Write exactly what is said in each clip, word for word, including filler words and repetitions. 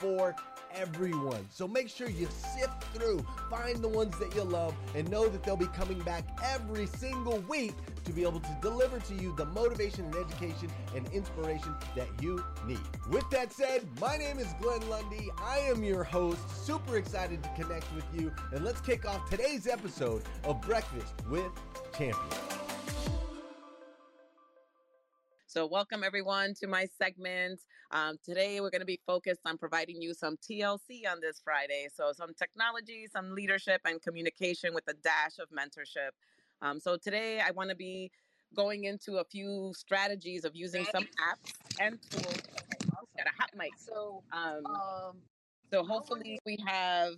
for everyone. So make sure you sift through, find the ones that you love, and know that they'll be coming back every single week to be able to deliver to you the motivation and education and inspiration that you need. With that said, my name is Glenn Lundy. I am your host, super excited to connect with you, and let's kick off today's episode of Breakfast with Champions. So welcome everyone to my segment. Um, today we're going to be focused on providing you some T L C on this Friday. So some technology, some leadership, and communication with a dash of mentorship. Um, so today I want to be going into a few strategies of using some apps and tools. Okay, got a hot mic. So, um, um, so hopefully we have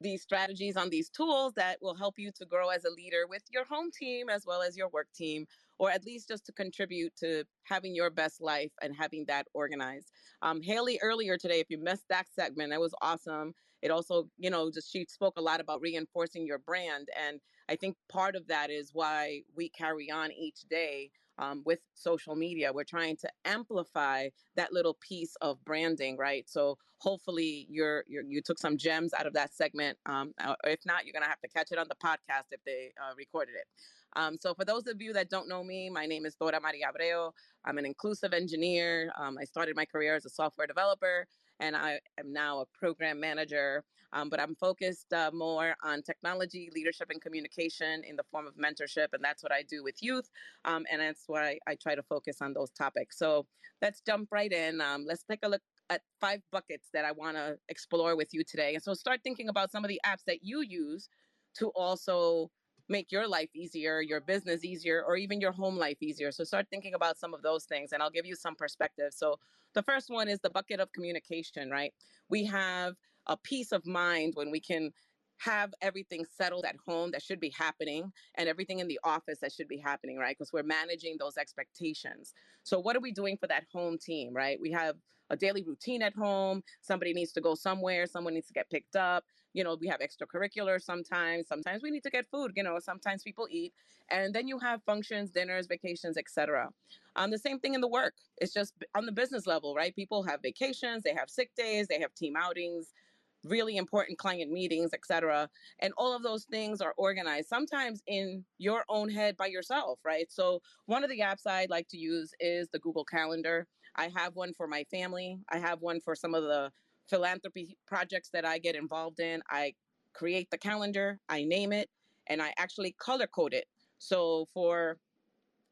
these strategies on these tools that will help you to grow as a leader with your home team as well as your work team, or at least just to contribute to having your best life and having that organized. Um, Haley earlier today, if you missed that segment, that was awesome. It also, you know, just she spoke a lot about reinforcing your brand. And I think part of that is why we carry on each day um, with social media. We're trying to amplify that little piece of branding, right? So hopefully you're, you're you took some gems out of that segment. Um, if not, you're going to have to catch it on the podcast if they uh, recorded it. Um, so for those of you that don't know me, my name is Dora Maria Abreu. I'm an inclusive engineer. Um, I started my career as a software developer, and I am now a program manager, um, but I'm focused uh, more on technology, leadership, and communication in the form of mentorship, and that's what I do with youth, um, and that's why I, I try to focus on those topics. So let's jump right in. Um, let's take a look at five buckets that I want to explore with you today. And so start thinking about some of the apps that you use to also make your life easier, your business easier, or even your home life easier. So start thinking about some of those things, and I'll give you some perspective. So the first one is the bucket of communication, right? We have a peace of mind when we can have everything settled at home that should be happening and everything in the office that should be happening, right? Because we're managing those expectations. So what are we doing for that home team, right? We have a daily routine at home. Somebody needs to go somewhere. Someone needs to get picked up. You know, we have extracurriculars sometimes. Sometimes we need to get food. You know, sometimes people eat. And then you have functions, dinners, vacations, et cetera. Um, the same thing in the work. It's just on the business level, right? People have vacations. They have sick days. They have team outings, really important client meetings, et cetera. And all of those things are organized sometimes in your own head by yourself, right? So one of the apps I like to use is the Google Calendar. I have one for my family. I have one for some of the philanthropy projects that I get involved in. I create the calendar, I name it, and I actually color code it. So for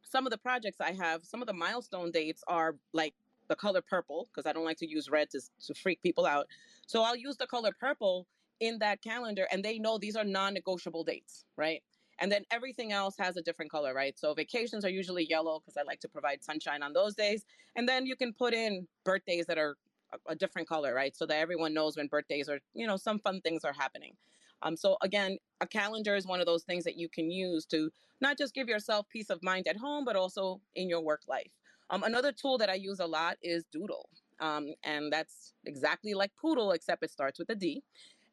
some of the projects I have, some of the milestone dates are like the color purple, because I don't like to use red to, to freak people out. So I'll use the color purple in that calendar, and they know these are non-negotiable dates, right? And then everything else has a different color, right? So vacations are usually yellow because I like to provide sunshine on those days. And then you can put in birthdays that are a, a different color, right? So that everyone knows when birthdays are, you know, some fun things are happening. Um, so again, a calendar is one of those things that you can use to not just give yourself peace of mind at home, but also in your work life. Um, another tool that I use a lot is Doodle. Um, and that's exactly like Poodle, except it starts with a D.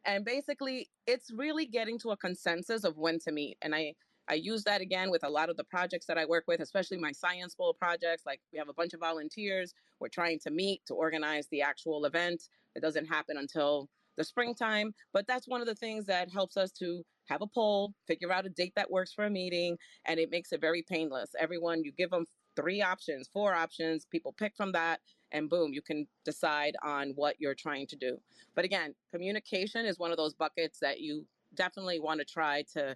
And basically, it's really getting to a consensus of when to meet. And I, I use that again with a lot of the projects that I work with, especially my Science Bowl projects. Like, we have a bunch of volunteers. We're trying to meet to organize the actual event. It doesn't happen until the springtime, but that's one of the things that helps us to have a poll, figure out a date that works for a meeting, and it makes it very painless. Everyone, you give them three options, four options, people pick from that, and boom, you can decide on what you're trying to do. But again, communication is one of those buckets that you definitely want to try to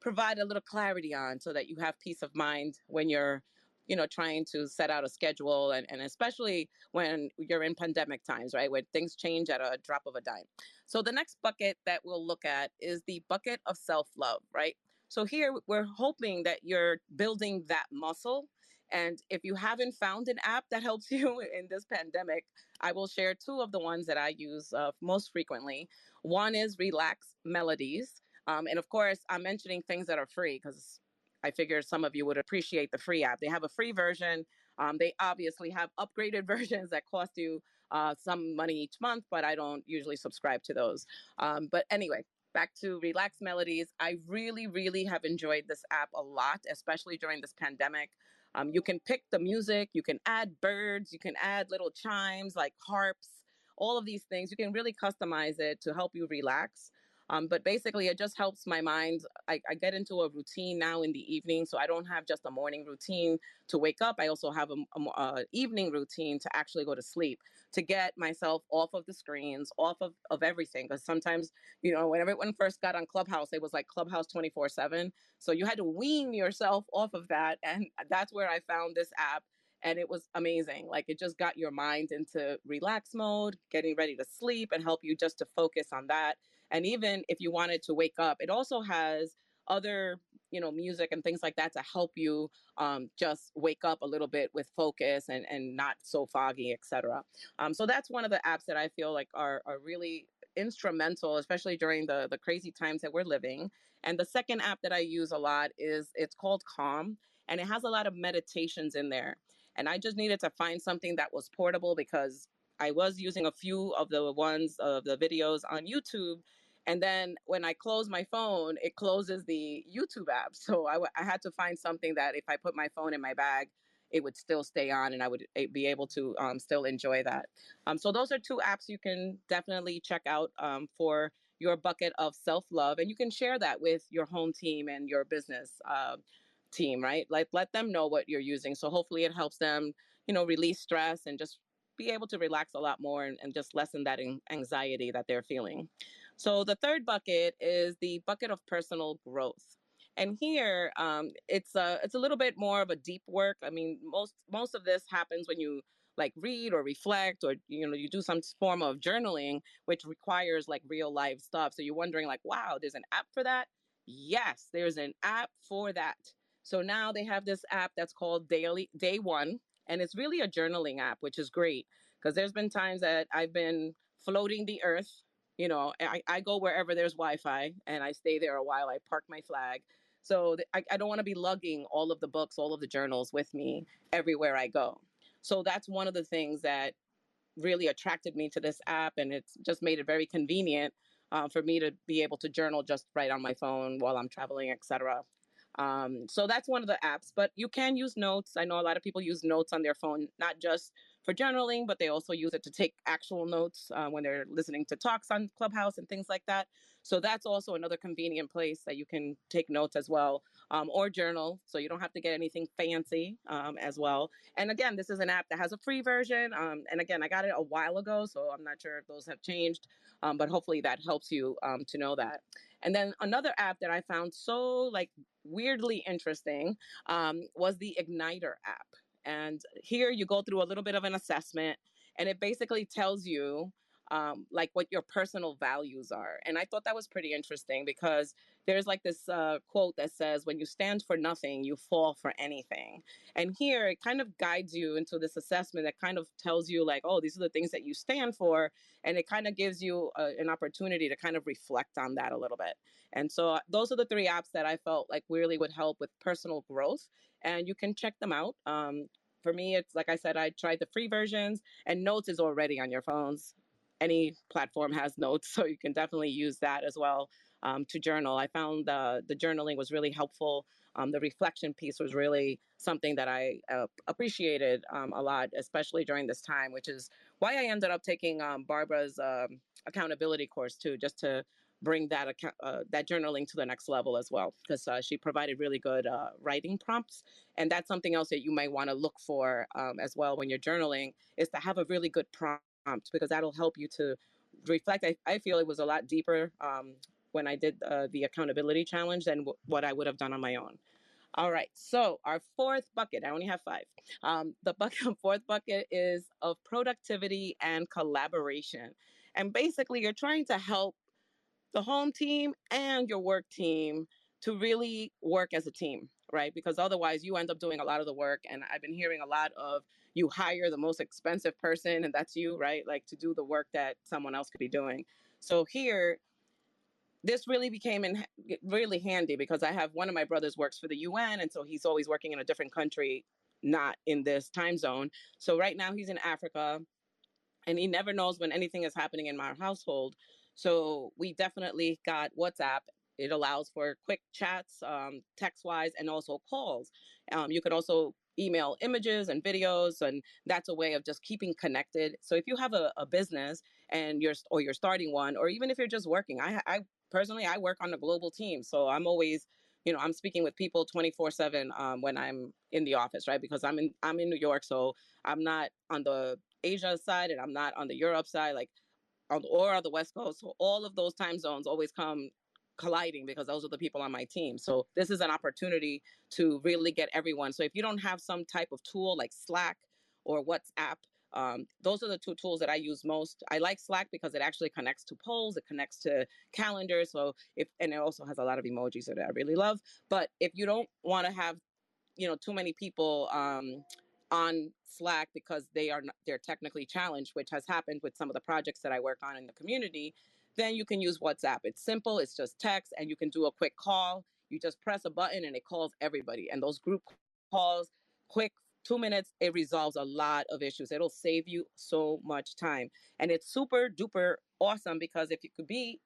provide a little clarity on so that you have peace of mind when you're, you know, trying to set out a schedule, and, and especially when you're in pandemic times, right, where things change at a drop of a dime. So the next bucket that we'll look at is the bucket of self-love, right? So here we're hoping that you're building that muscle. And if you haven't found an app that helps you in this pandemic, I will share two of the ones that I use uh, most frequently. One is Relax Melodies. Um, and of course, I'm mentioning things that are free because I figured some of you would appreciate the free app. They have a free version. Um, they obviously have upgraded versions that cost you uh, some money each month, but I don't usually subscribe to those. Um, but anyway, back to Relax Melodies. I really, really have enjoyed this app a lot, especially during this pandemic. Um, you can pick the music, you can add birds, you can add little chimes like harps, all of these things. You can really customize it to help you relax. Um, but basically, it just helps my mind. I, I get into a routine now in the evening, so I don't have just a morning routine to wake up. I also have an a, a evening routine to actually go to sleep, to get myself off of the screens, off of, of everything. Because sometimes, you know, when everyone first got on Clubhouse, it was like Clubhouse twenty-four seven. So you had to wean yourself off of that. And that's where I found this app. And it was amazing. Like, it just got your mind into relax mode, getting ready to sleep, and help you just to focus on that. And even if you wanted to wake up, it also has other, you know, music and things like that to help you um, just wake up a little bit with focus and, and not so foggy, et cetera. Um, so that's one of the apps that I feel like are, are really instrumental, especially during the, the crazy times that we're living. And the second app that I use a lot is, it's called Calm, and it has a lot of meditations in there. And I just needed to find something that was portable because I was using a few of the ones of the videos on YouTube. And then when I close my phone, it closes the YouTube app. So I, w- I had to find something that if I put my phone in my bag, it would still stay on and I would be able to um, still enjoy that. Um, so those are two apps you can definitely check out um, for your bucket of self-love. And you can share that with your home team and your business uh, team, right? Like, let them know what you're using. So hopefully it helps them, you know, release stress and just be able to relax a lot more and, and just lessen that anxiety that they're feeling. So the third bucket is the bucket of personal growth. And here, um, it's a, it's a little bit more of a deep work. I mean, most most of this happens when you like read or reflect, or, you know, you do some form of journaling, which requires like real life stuff. So you're wondering like, wow, there's an app for that? Yes, there's an app for that. So now they have this app that's called Daily Day One. And it's really a journaling app, which is great because there's been times that I've been floating the earth. You know, I, I go wherever there's Wi-Fi and I stay there a while. I park my flag. So th- I, I don't want to be lugging all of the books, all of the journals with me everywhere I go. So that's one of the things that really attracted me to this app. And it's just made it very convenient uh, for me to be able to journal just right on my phone while I'm traveling, et cetera. Um, so that's one of the apps, but you can use notes. I know a lot of people use notes on their phone, not just for journaling, but they also use it to take actual notes uh, when they're listening to talks on Clubhouse and things like that. So that's also another convenient place that you can take notes as well, um, or journal. So you don't have to get anything fancy um, as well. And again, this is an app that has a free version. Um, and again, I got it a while ago, so I'm not sure if those have changed, um, but hopefully that helps you um, to know that. And then another app that I found so like weirdly interesting um, was the Igniter app. And here you go through a little bit of an assessment, and it basically tells you um, like what your personal values are. And I thought that was pretty interesting because there's like this uh, quote that says, when you stand for nothing, you fall for anything. And here it kind of guides you into this assessment that kind of tells you like, oh, these are the things that you stand for. And it kind of gives you a, an opportunity to kind of reflect on that a little bit. And so those are the three apps that I felt like really would help with personal growth. And you can check them out. Um, for me, it's like I said, I tried the free versions, and Notes is already on your phones. Any platform has Notes, so you can definitely use that as well um, to journal. I found uh, the journaling was really helpful. Um, the reflection piece was really something that I uh, appreciated um, a lot, especially during this time, which is why I ended up taking um, Barbara's um, accountability course too, just to bring that account, uh, that journaling to the next level as well, because uh, she provided really good uh, writing prompts. And that's something else that you might want to look for um, as well when you're journaling, is to have a really good prompt, because that'll help you to reflect. I, I feel it was a lot deeper um, when I did uh, the accountability challenge than w- what I would have done on my own. All right, so our fourth bucket, I only have five. Um, the bucket, fourth bucket is of productivity and collaboration. And basically you're trying to help the home team and your work team to really work as a team, right? Because otherwise you end up doing a lot of the work. And I've been hearing a lot of, you hire the most expensive person and that's you, right? Like, to do the work that someone else could be doing. So here, this really became in, really handy, because I have one of my brothers works for the U N, and so he's always working in a different country, not in this time zone. So right now he's in Africa and he never knows when anything is happening in my household. So we definitely got WhatsApp. It allows for quick chats, um, text-wise, and also calls. Um, you could also email images and videos, and that's a way of just keeping connected. So if you have a, a business and you're or you're starting one, or even if you're just working, I, I personally I work on a global team, so I'm always, you know, I'm speaking with people twenty-four seven um, when I'm in the office, right? Because I'm in I'm in New York, so I'm not on the Asia side and I'm not on the Europe side, like. Or on the West Coast. So all of those time zones always come colliding, because those are the people on my team. So this is an opportunity to really get everyone. So if you don't have some type of tool like Slack or WhatsApp, um, those are the two tools that I use most. I like Slack because it actually connects to polls, it connects to calendars. So if, and it also has a lot of emojis that I really love. But if you don't want to have, you know, too many people um, on Slack because they are they're technically challenged, which has happened with some of the projects that I work on in the community, then you can use WhatsApp. It's simple, it's just text, and you can do a quick call. You just press a button and it calls everybody. And those group calls, quick, two minutes, it resolves a lot of issues. It'll save you so much time. And it's super duper awesome, because if you could be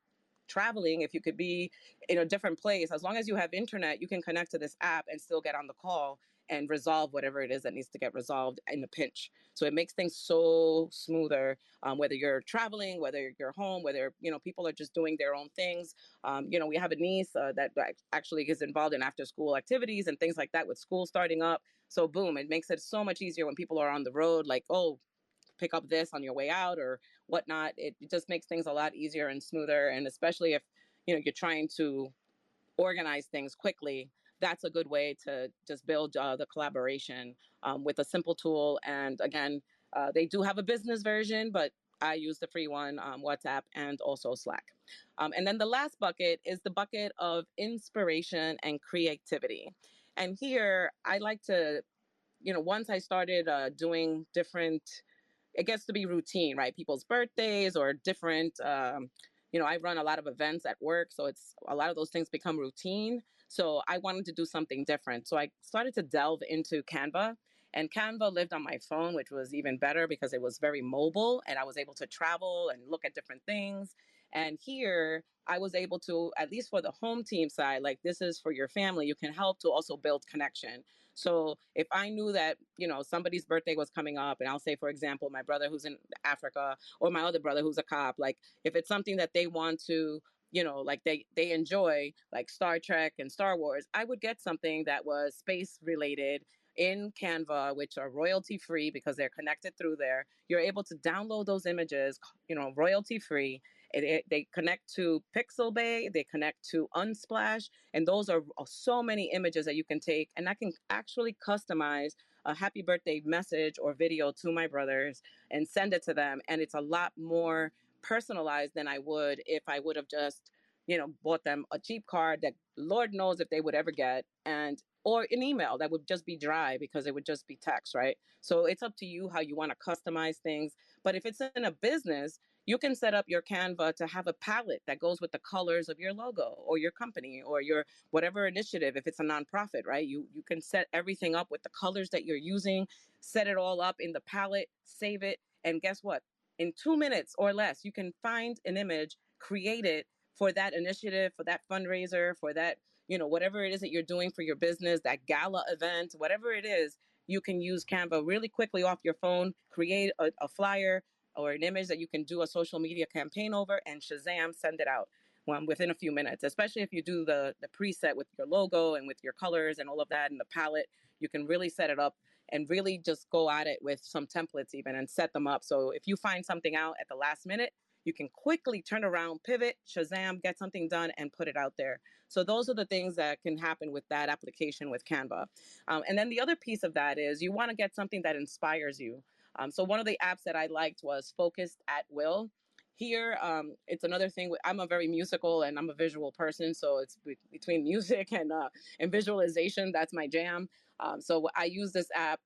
traveling, if you could be in a different place, as long as you have internet, you can connect to this app and still get on the call and resolve whatever it is that needs to get resolved in a pinch. So it makes things so smoother, um, whether you're traveling, whether you're home, whether, you know, people are just doing their own things. Um, you know, we have a niece uh, that actually is involved in after school activities and things like that with school starting up. So boom, it makes it so much easier when people are on the road, like, oh, pick up this on your way out or whatnot. It just makes things a lot easier and smoother. And especially if, you know, you're trying to organize things quickly, that's a good way to just build uh, the collaboration um, with a simple tool. And again, uh, they do have a business version, but I use the free one, um, WhatsApp, and also Slack. Um, and then the last bucket is the bucket of inspiration and creativity. And here I like to, you know, once I started uh, doing different, it gets to be routine, right? People's birthdays or different, um, you know, I run a lot of events at work. So it's a lot of those things become routine. So I wanted to do something different. So I started to delve into Canva, and Canva lived on my phone, which was even better because it was very mobile and I was able to travel and look at different things. And here I was able to, at least for the home team side, like this is for your family, you can help to also build connection. So if I knew that, you know, somebody's birthday was coming up, and I'll say, for example, my brother who's in Africa or my other brother who's a cop, like if it's something that they want to, you know, like they, they enjoy, like Star Trek and Star Wars, I would get something that was space related in Canva, which are royalty free because they're connected through there. You're able to download those images, you know, royalty free. It, it, they connect to Pixabay, they connect to Unsplash, and those are so many images that you can take. And I can actually customize a happy birthday message or video to my brothers and send it to them. And it's a lot more personalized than I would if I would have just, you know, bought them a cheap card that Lord knows if they would ever get, and or an email that would just be dry because it would just be text, right? So it's up to you how you want to customize things. But if it's in a business, you can set up your Canva to have a palette that goes with the colors of your logo or your company or your whatever initiative. If it's a nonprofit, right? You you can set everything up with the colors that you're using, set it all up in the palette, save it, and guess what? In two minutes or less, you can find an image, create it, for that initiative, for that fundraiser, for that, you know, whatever it is that you're doing for your business, that gala event, whatever it is, you can use Canva really quickly off your phone, create a, a flyer or an image that you can do a social media campaign over, and Shazam, send it out um, within a few minutes, especially if you do the, the preset with your logo and with your colors and all of that and the palette. You can really set it up and really just go at it with some templates even and set them up. So if you find something out at the last minute, you can quickly turn around, pivot, Shazam, get something done, and put it out there. So those are the things that can happen with that application with Canva. Um, and then the other piece of that is you want to get something that inspires you. Um, so one of the apps that I liked was Focused at Will. Here, um, it's another thing. I'm a very musical and I'm a visual person. So it's be- between music and, uh, and visualization. That's my jam. Um, so I use this app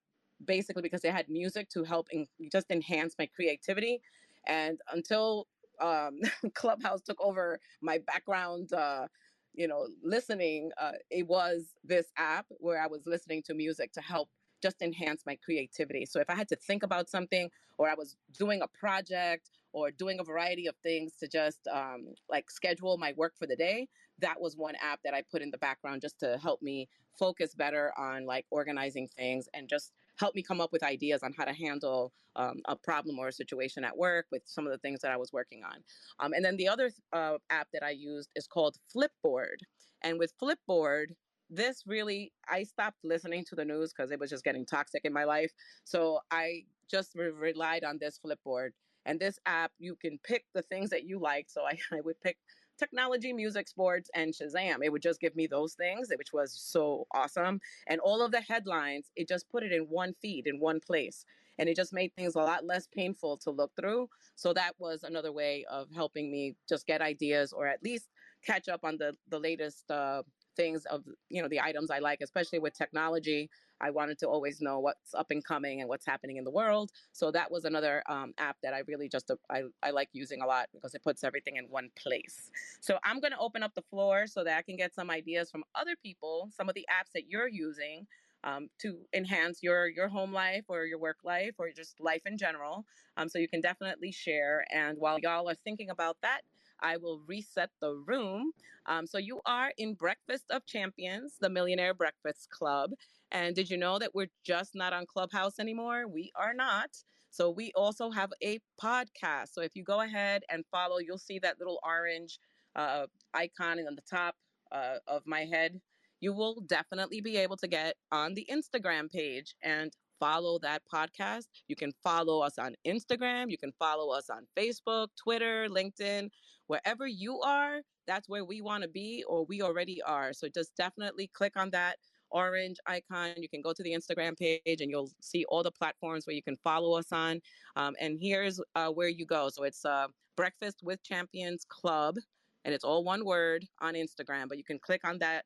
basically because it had music to help in- just enhance my creativity. And until um, Clubhouse took over my background, uh, you know, listening, uh, it was this app where I was listening to music to help just enhance my creativity. So if I had to think about something, or I was doing a project or doing a variety of things to just um, like schedule my work for the day, that was one app that I put in the background just to help me focus better on like organizing things and just help me come up with ideas on how to handle um, a problem or a situation at work with some of the things that I was working on. Um, and then the other uh, app that I used is called Flipboard. And with Flipboard, this really, I stopped listening to the news because it was just getting toxic in my life. So I just re- relied on this Flipboard. And this app, you can pick the things that you like. So I, I would pick technology, music, sports, and Shazam. It would just give me those things, which was so awesome. And all of the headlines, it just put it in one feed, in one place. And it just made things a lot less painful to look through. So that was another way of helping me just get ideas, or at least catch up on the, the latest uh, things of, you know, the items I like, especially with technology. I wanted to always know what's up and coming and what's happening in the world. So that was another um, app that I really just, uh, I, I like using a lot because it puts everything in one place. So I'm going to open up the floor so that I can get some ideas from other people, some of the apps that you're using um, to enhance your, your home life or your work life or just life in general. Um, so you can definitely share. And while y'all are thinking about that, I will reset the room. Um, so you are in Breakfast of Champions, the Millionaire Breakfast Club. And did you know that we're just not on Clubhouse anymore? We are not. So we also have a podcast. So if you go ahead and follow, you'll see that little orange uh, icon on the top uh, of my head. You will definitely be able to get on the Instagram page and follow that podcast. You can follow us on Instagram. You can follow us on Facebook, Twitter, LinkedIn, wherever you are. That's where we want to be, or we already are. So just definitely click on that orange icon. You can go to the Instagram page and you'll see all the platforms where you can follow us on. Um, and here's uh, where you go. So it's uh, Breakfast with Champions Club, and it's all one word on Instagram, but you can click on that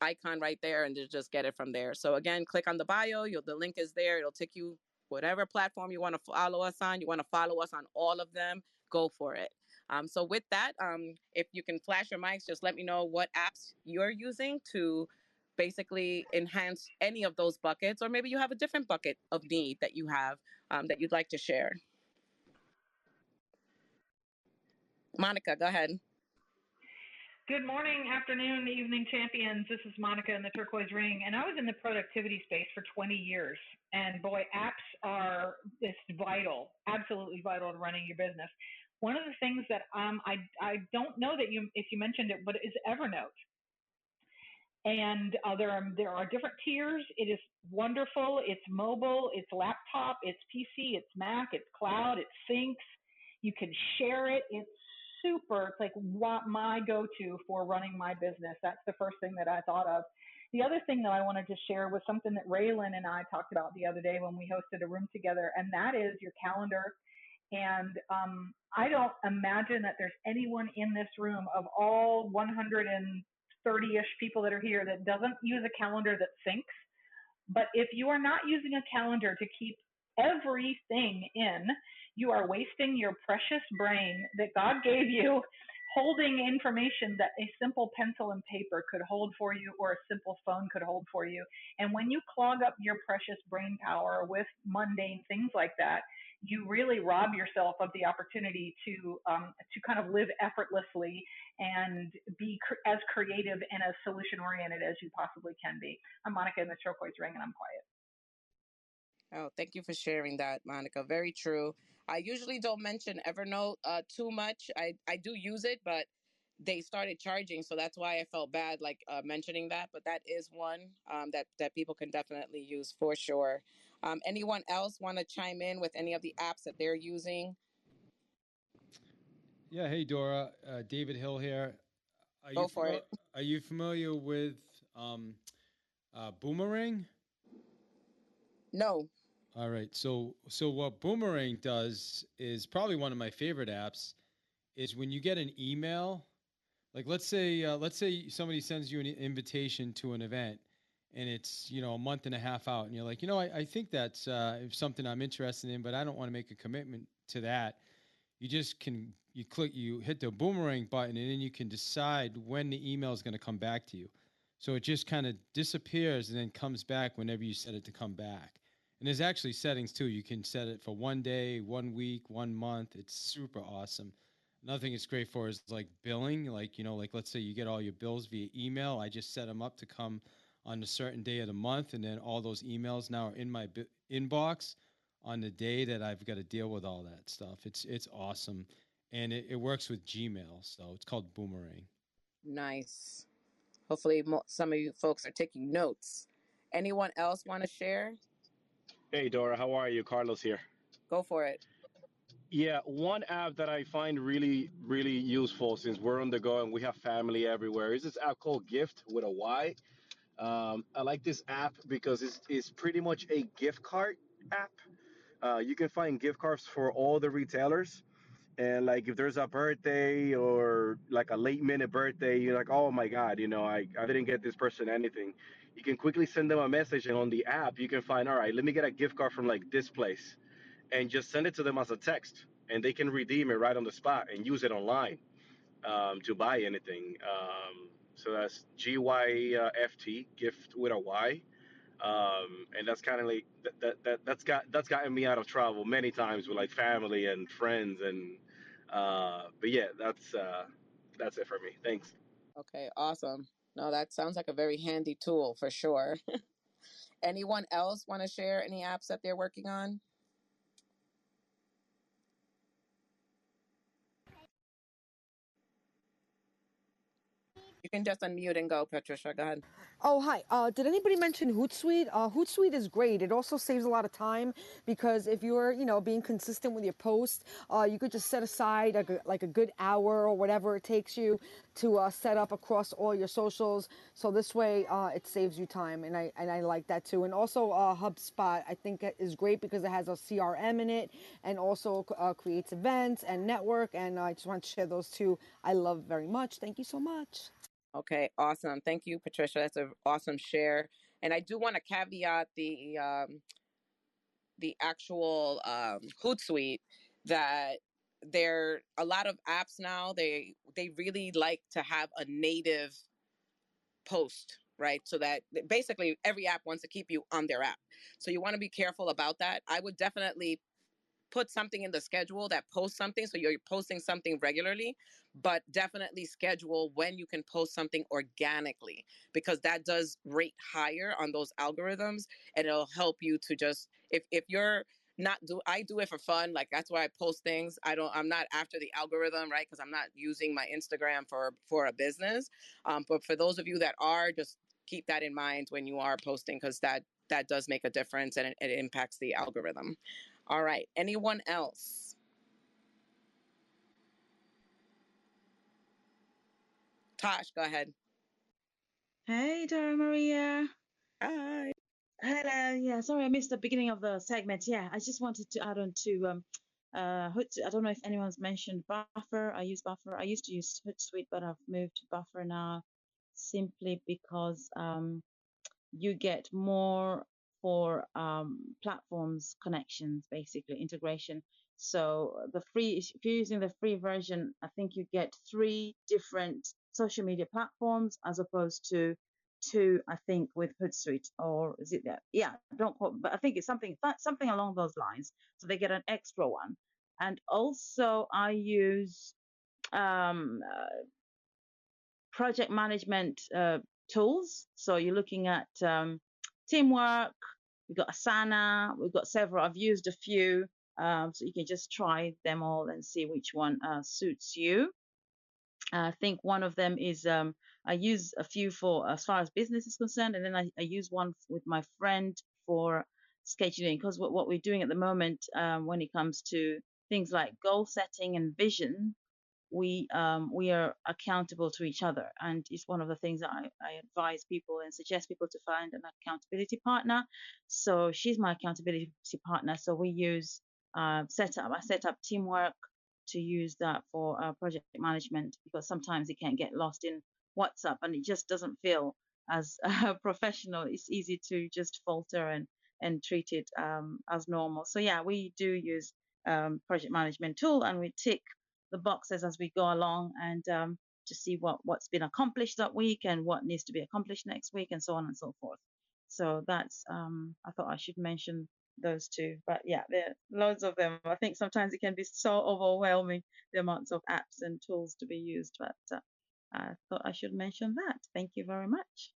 icon right there and just get it from there. So again, click on the bio. You'll, the link is there. It'll take you whatever platform you want to follow us on. You want to follow us on all of them, go for it. Um, so with that, um, if you can flash your mics, just let me know what apps you're using to basically enhance any of those buckets, or maybe you have a different bucket of need that you have um, that you'd like to share. Monica, go ahead. Good morning, afternoon, evening, champions. This is Monica in the turquoise ring, and I was in the productivity space for twenty years. And boy, apps are just vital, absolutely vital to running your business. One of the things that um, I I don't know that you if you mentioned it, but is Evernote. And uh, there are there are different tiers. It is wonderful. It's mobile. It's laptop. It's P C. It's Mac. It's cloud. It syncs. You can share it. It's super, it's like what my go-to for running my business. That's the first thing that I thought of. The other thing that I wanted to share was something that Raylan and I talked about the other day when we hosted a room together, and that is your calendar. And um, I don't imagine that there's anyone in this room of all one hundred thirty-ish people that are here that doesn't use a calendar that syncs. But if you are not using a calendar to keep everything in, you are wasting your precious brain that God gave you, holding information that a simple pencil and paper could hold for you, or a simple phone could hold for you. And when you clog up your precious brain power with mundane things like that, you really rob yourself of the opportunity to um, to kind of live effortlessly and be cr- as creative and as solution oriented as you possibly can be. I'm Monica in the turquoise ring, and I'm quiet. Oh, thank you for sharing that, Monica. Very true. I usually don't mention Evernote uh, too much. I, I do use it, but they started charging, so that's why I felt bad like uh, mentioning that. But that is one um, that, that people can definitely use for sure. Um, anyone else want to chime in with any of the apps that they're using? Yeah. Hey, Dora. Uh, David Hill here. Are Go you for fami- it. Are you familiar with um, uh, Boomerang? No. All right. So so what Boomerang does is probably one of my favorite apps is when you get an email, like let's say uh, let's say somebody sends you an invitation to an event and it's, you know, a month and a half out and you're like, you know, I, I think that's uh, something I'm interested in, but I don't want to make a commitment to that. You just can you click you hit the Boomerang button and then you can decide when the email is going to come back to you. So it just kind of disappears and then comes back whenever you set it to come back. And there's actually settings too. You can set it for one day, one week, one month. It's super awesome. Another thing it's great for is like billing. Like, you know, like let's say you get all your bills via email. I just set them up to come on a certain day of the month. And then all those emails now are in my bi- inbox on the day that I've got to deal with all that stuff. It's, it's awesome. And it, it works with Gmail. So it's called Boomerang. Nice. Hopefully some of you folks are taking notes. Anyone else want to share? Hey, Dora, how are you? Carlos here. Go for it. Yeah, one app that I find really, really useful since we're on the go and we have family everywhere is this app called GYFT with a Y. Um, I like this app because it's, it's pretty much a gift card app. Uh, you can find gift cards for all the retailers. And like if there's a birthday or like a late minute birthday, you're like, oh my God, you know, I, I didn't get this person anything. You can quickly send them a message and on the app, you can find, all right, let me get a gift card from like this place and just send it to them as a text and they can redeem it right on the spot and use it online um, to buy anything. Um, so that's G Y F T, gift with a Y. Um, and that's kind of like that, that, that, that's got, that's gotten me out of trouble many times with like family and friends and, Uh, but yeah, that's, uh, that's it for me. Thanks. Okay. Awesome. No, that sounds like a very handy tool for sure. Anyone else want to share any apps that they're working on? You can just unmute and go, Patricia. Go ahead. Oh, hi. Uh, did anybody mention Hootsuite? Uh, Hootsuite is great. It also saves a lot of time because if you're, you know, being consistent with your post, uh, you could just set aside like a, like a good hour or whatever it takes you to uh, set up across all your socials. So this way, uh, it saves you time, and I and I like that too. And also, uh, HubSpot I think is great because it has a C R M in it, and also uh, creates events and network. And I just want to share those two. I love very much. Thank you so much. Okay, awesome. Thank you, Patricia. That's an awesome share. And I do want to caveat the um, the actual um, Hootsuite that there a lot of apps now. They they really like to have a native post, right? So that basically every app wants to keep you on their app. So you want to be careful about that. I would definitely put something in the schedule that posts something. So you're posting something regularly, but definitely schedule when you can post something organically, because that does rate higher on those algorithms. And it'll help you to just, if, if you're not do, I do it for fun. Like that's why I post things. I don't, I'm not after the algorithm, right? Cause I'm not using my Instagram for, for a business. Um, but for those of you that are, just keep that in mind when you are posting, cause that, that does make a difference and it, it impacts the algorithm. All right. Anyone else? Tosh, go ahead. Hey, Dora Maria. Hi. Hello. Yeah, sorry I missed the beginning of the segment. Yeah, I just wanted to add on to um, uh, Hootsuite. I don't know if anyone's mentioned Buffer. I use Buffer. I used to use Hootsuite, but I've moved to Buffer now simply because um, you get more for um, platforms, connections, basically integration. So the free, if you're using the free version, I think you get three different social media platforms as opposed to to, I think, with Hootsuite, or is it that? Yeah, don't quote, but I think it's something something along those lines. So they get an extra one. And also I use um, uh, project management uh, tools. So you're looking at um, Teamwork. We've got Asana. We've got several. I've used a few. Um, so you can just try them all and see which one uh, suits you. I think one of them is um, I use a few for as far as business is concerned, and then I, I use one with my friend for scheduling, because what, what we're doing at the moment um, when it comes to things like goal setting and vision, we um, we are accountable to each other, and it's one of the things that I, I advise people and suggest people to find an accountability partner. So she's my accountability partner. So we use uh, setup. I set up Teamwork to use that for uh, project management, because sometimes it can get lost in WhatsApp and it just doesn't feel as uh, professional. It's easy to just falter and and treat it um, as normal. So yeah, we do use um, project management tool, and we tick the boxes as we go along, and um, to see what what's been accomplished that week and what needs to be accomplished next week, and so on and so forth. So that's um, I thought I should mention those two, but yeah, there are loads of them. I think sometimes it can be so overwhelming, the amounts of apps and tools to be used, but uh, I thought I should mention that. Thank you very much.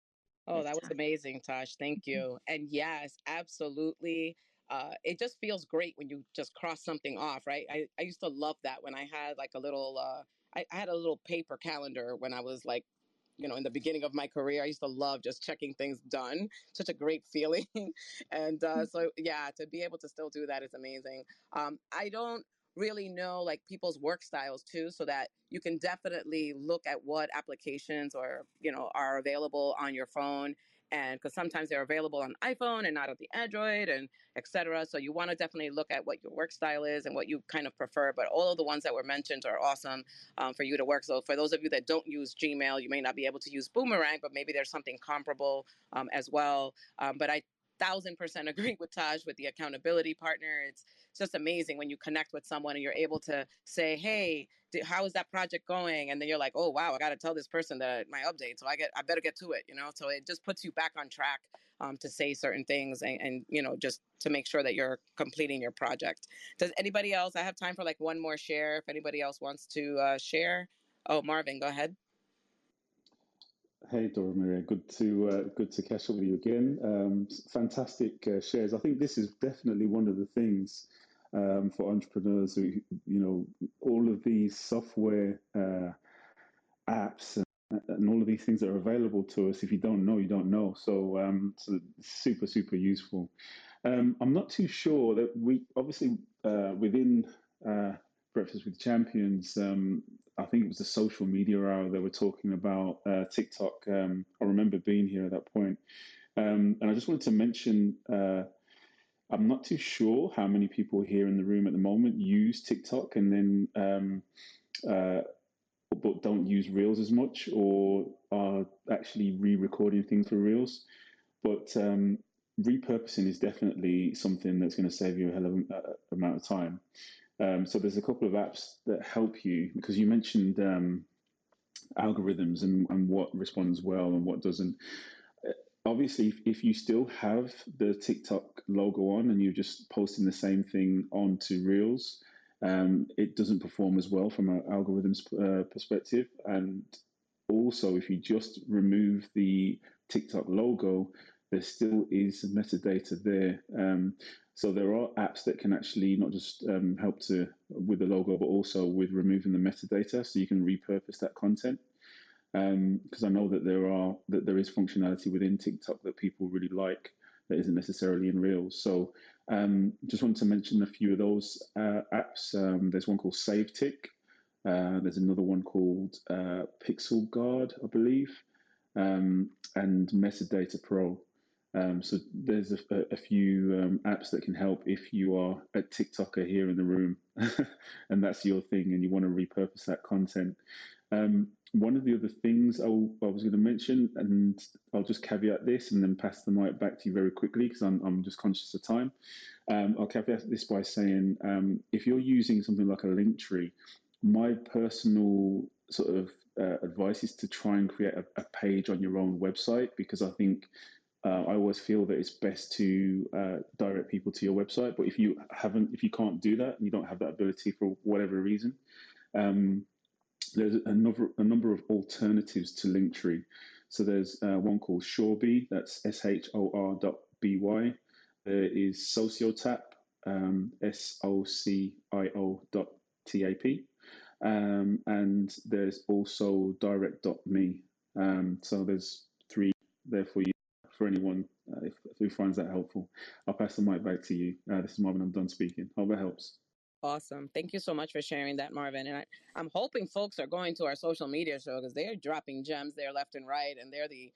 Oh, that was amazing, Tash. Thank you. And yes, absolutely. Uh, it just feels great when you just cross something off, right? I, I used to love that when I had like a little, uh, I, I had a little paper calendar when I was like, you know, in the beginning of my career. I used to love just checking things done. Such a great feeling. And uh, so, yeah, to be able to still do that is amazing. Um, I don't really know like people's work styles too, so that you can definitely look at what applications or, you know, are available on your phone. And because sometimes they're available on iPhone and not on the Android, and et cetera. So you want to definitely look at what your work style is and what you kind of prefer. But all of the ones that were mentioned are awesome um, for you to work. So for those of you that don't use Gmail, you may not be able to use Boomerang, but maybe there's something comparable um, as well. Um, but I thousand percent agree with Taj with the accountability partner. It's, it's just amazing when you connect with someone and you're able to say, hey, how is that project going? And then you're like, oh, wow, I got to tell this person that my update. So I get, I better get to it, you know, so it just puts you back on track um, to say certain things and, and, you know, just to make sure that you're completing your project. Does anybody else? I have time for like one more share if anybody else wants to uh, share. Oh, Marvin, go ahead. Hey, Dora Maria, good to uh, good to catch up with you again. Um, fantastic uh, shares. I think this is definitely one of the things um, for entrepreneurs who, you know, all of these software uh, apps and, and all of these things that are available to us. If you don't know, you don't know. So, um, so super, super useful. Um, I'm not too sure that we obviously uh, within uh, Breakfast with Champions. Um, I think it was the social media hour they were talking about uh, TikTok. Um, I remember being here at that point. Um, and I just wanted to mention, uh, I'm not too sure how many people here in the room at the moment use TikTok and then um, uh, but don't use Reels as much, or are actually re-recording things for Reels. But um, repurposing is definitely something that's going to save you a hell of a amount of time. Um, so there's a couple of apps that help you, because you mentioned um, algorithms and, and what responds well and what doesn't. Obviously, if, if you still have the TikTok logo on and you're just posting the same thing onto Reels, um, it doesn't perform as well from an algorithms uh, perspective. And also, if you just remove the TikTok logo, there still is metadata there. Um, so there are apps that can actually not just um, help to with the logo, but also with removing the metadata, so you can repurpose that content. Because um, I know that there are that there is functionality within TikTok that people really like that isn't necessarily in Reels. So um, just wanted to mention a few of those uh, apps. Um, there's one called SaveTick. Uh, there's another one called uh, Pixel Guard, I believe, um, and Metadata Pro. Um, so there's a, a few um, apps that can help if you are a TikToker here in the room and that's your thing and you want to repurpose that content. Um, one of the other things I, w- I was going to mention, and I'll just caveat this and then pass the mic back to you very quickly because I'm, I'm just conscious of time. Um, I'll caveat this by saying um, if you're using something like a Linktree, my personal sort of uh, advice is to try and create a, a page on your own website, because I think uh, I always feel that it's best to uh, direct people to your website. But if you haven't, if you can't do that and you don't have that ability for whatever reason, um, there's another, a number of alternatives to Linktree. So there's uh, one called Shorby, that's S H O R dot B Y. There is Sociotap, um, S O C I O dot T A P. Um, and there's also direct dot me. Um, so there's three there for you, for anyone uh, if, who finds that helpful. I'll pass the mic back to you. Uh, this is Marvin. I'm done speaking. Hope that helps. Awesome. Thank you so much for sharing that, Marvin. And I, I'm hoping folks are going to our social media show, because they're dropping gems there left and right. And they're the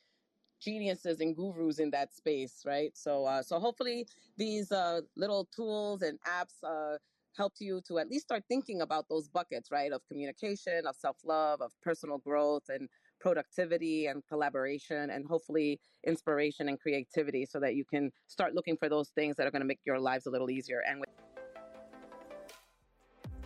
geniuses and gurus in that space, right? So uh, so hopefully these uh, little tools and apps uh, helped you to at least start thinking about those buckets, right? Of communication, of self-love, of personal growth and productivity and collaboration, and hopefully inspiration and creativity, so that you can start looking for those things that are going to make your lives a little easier. And with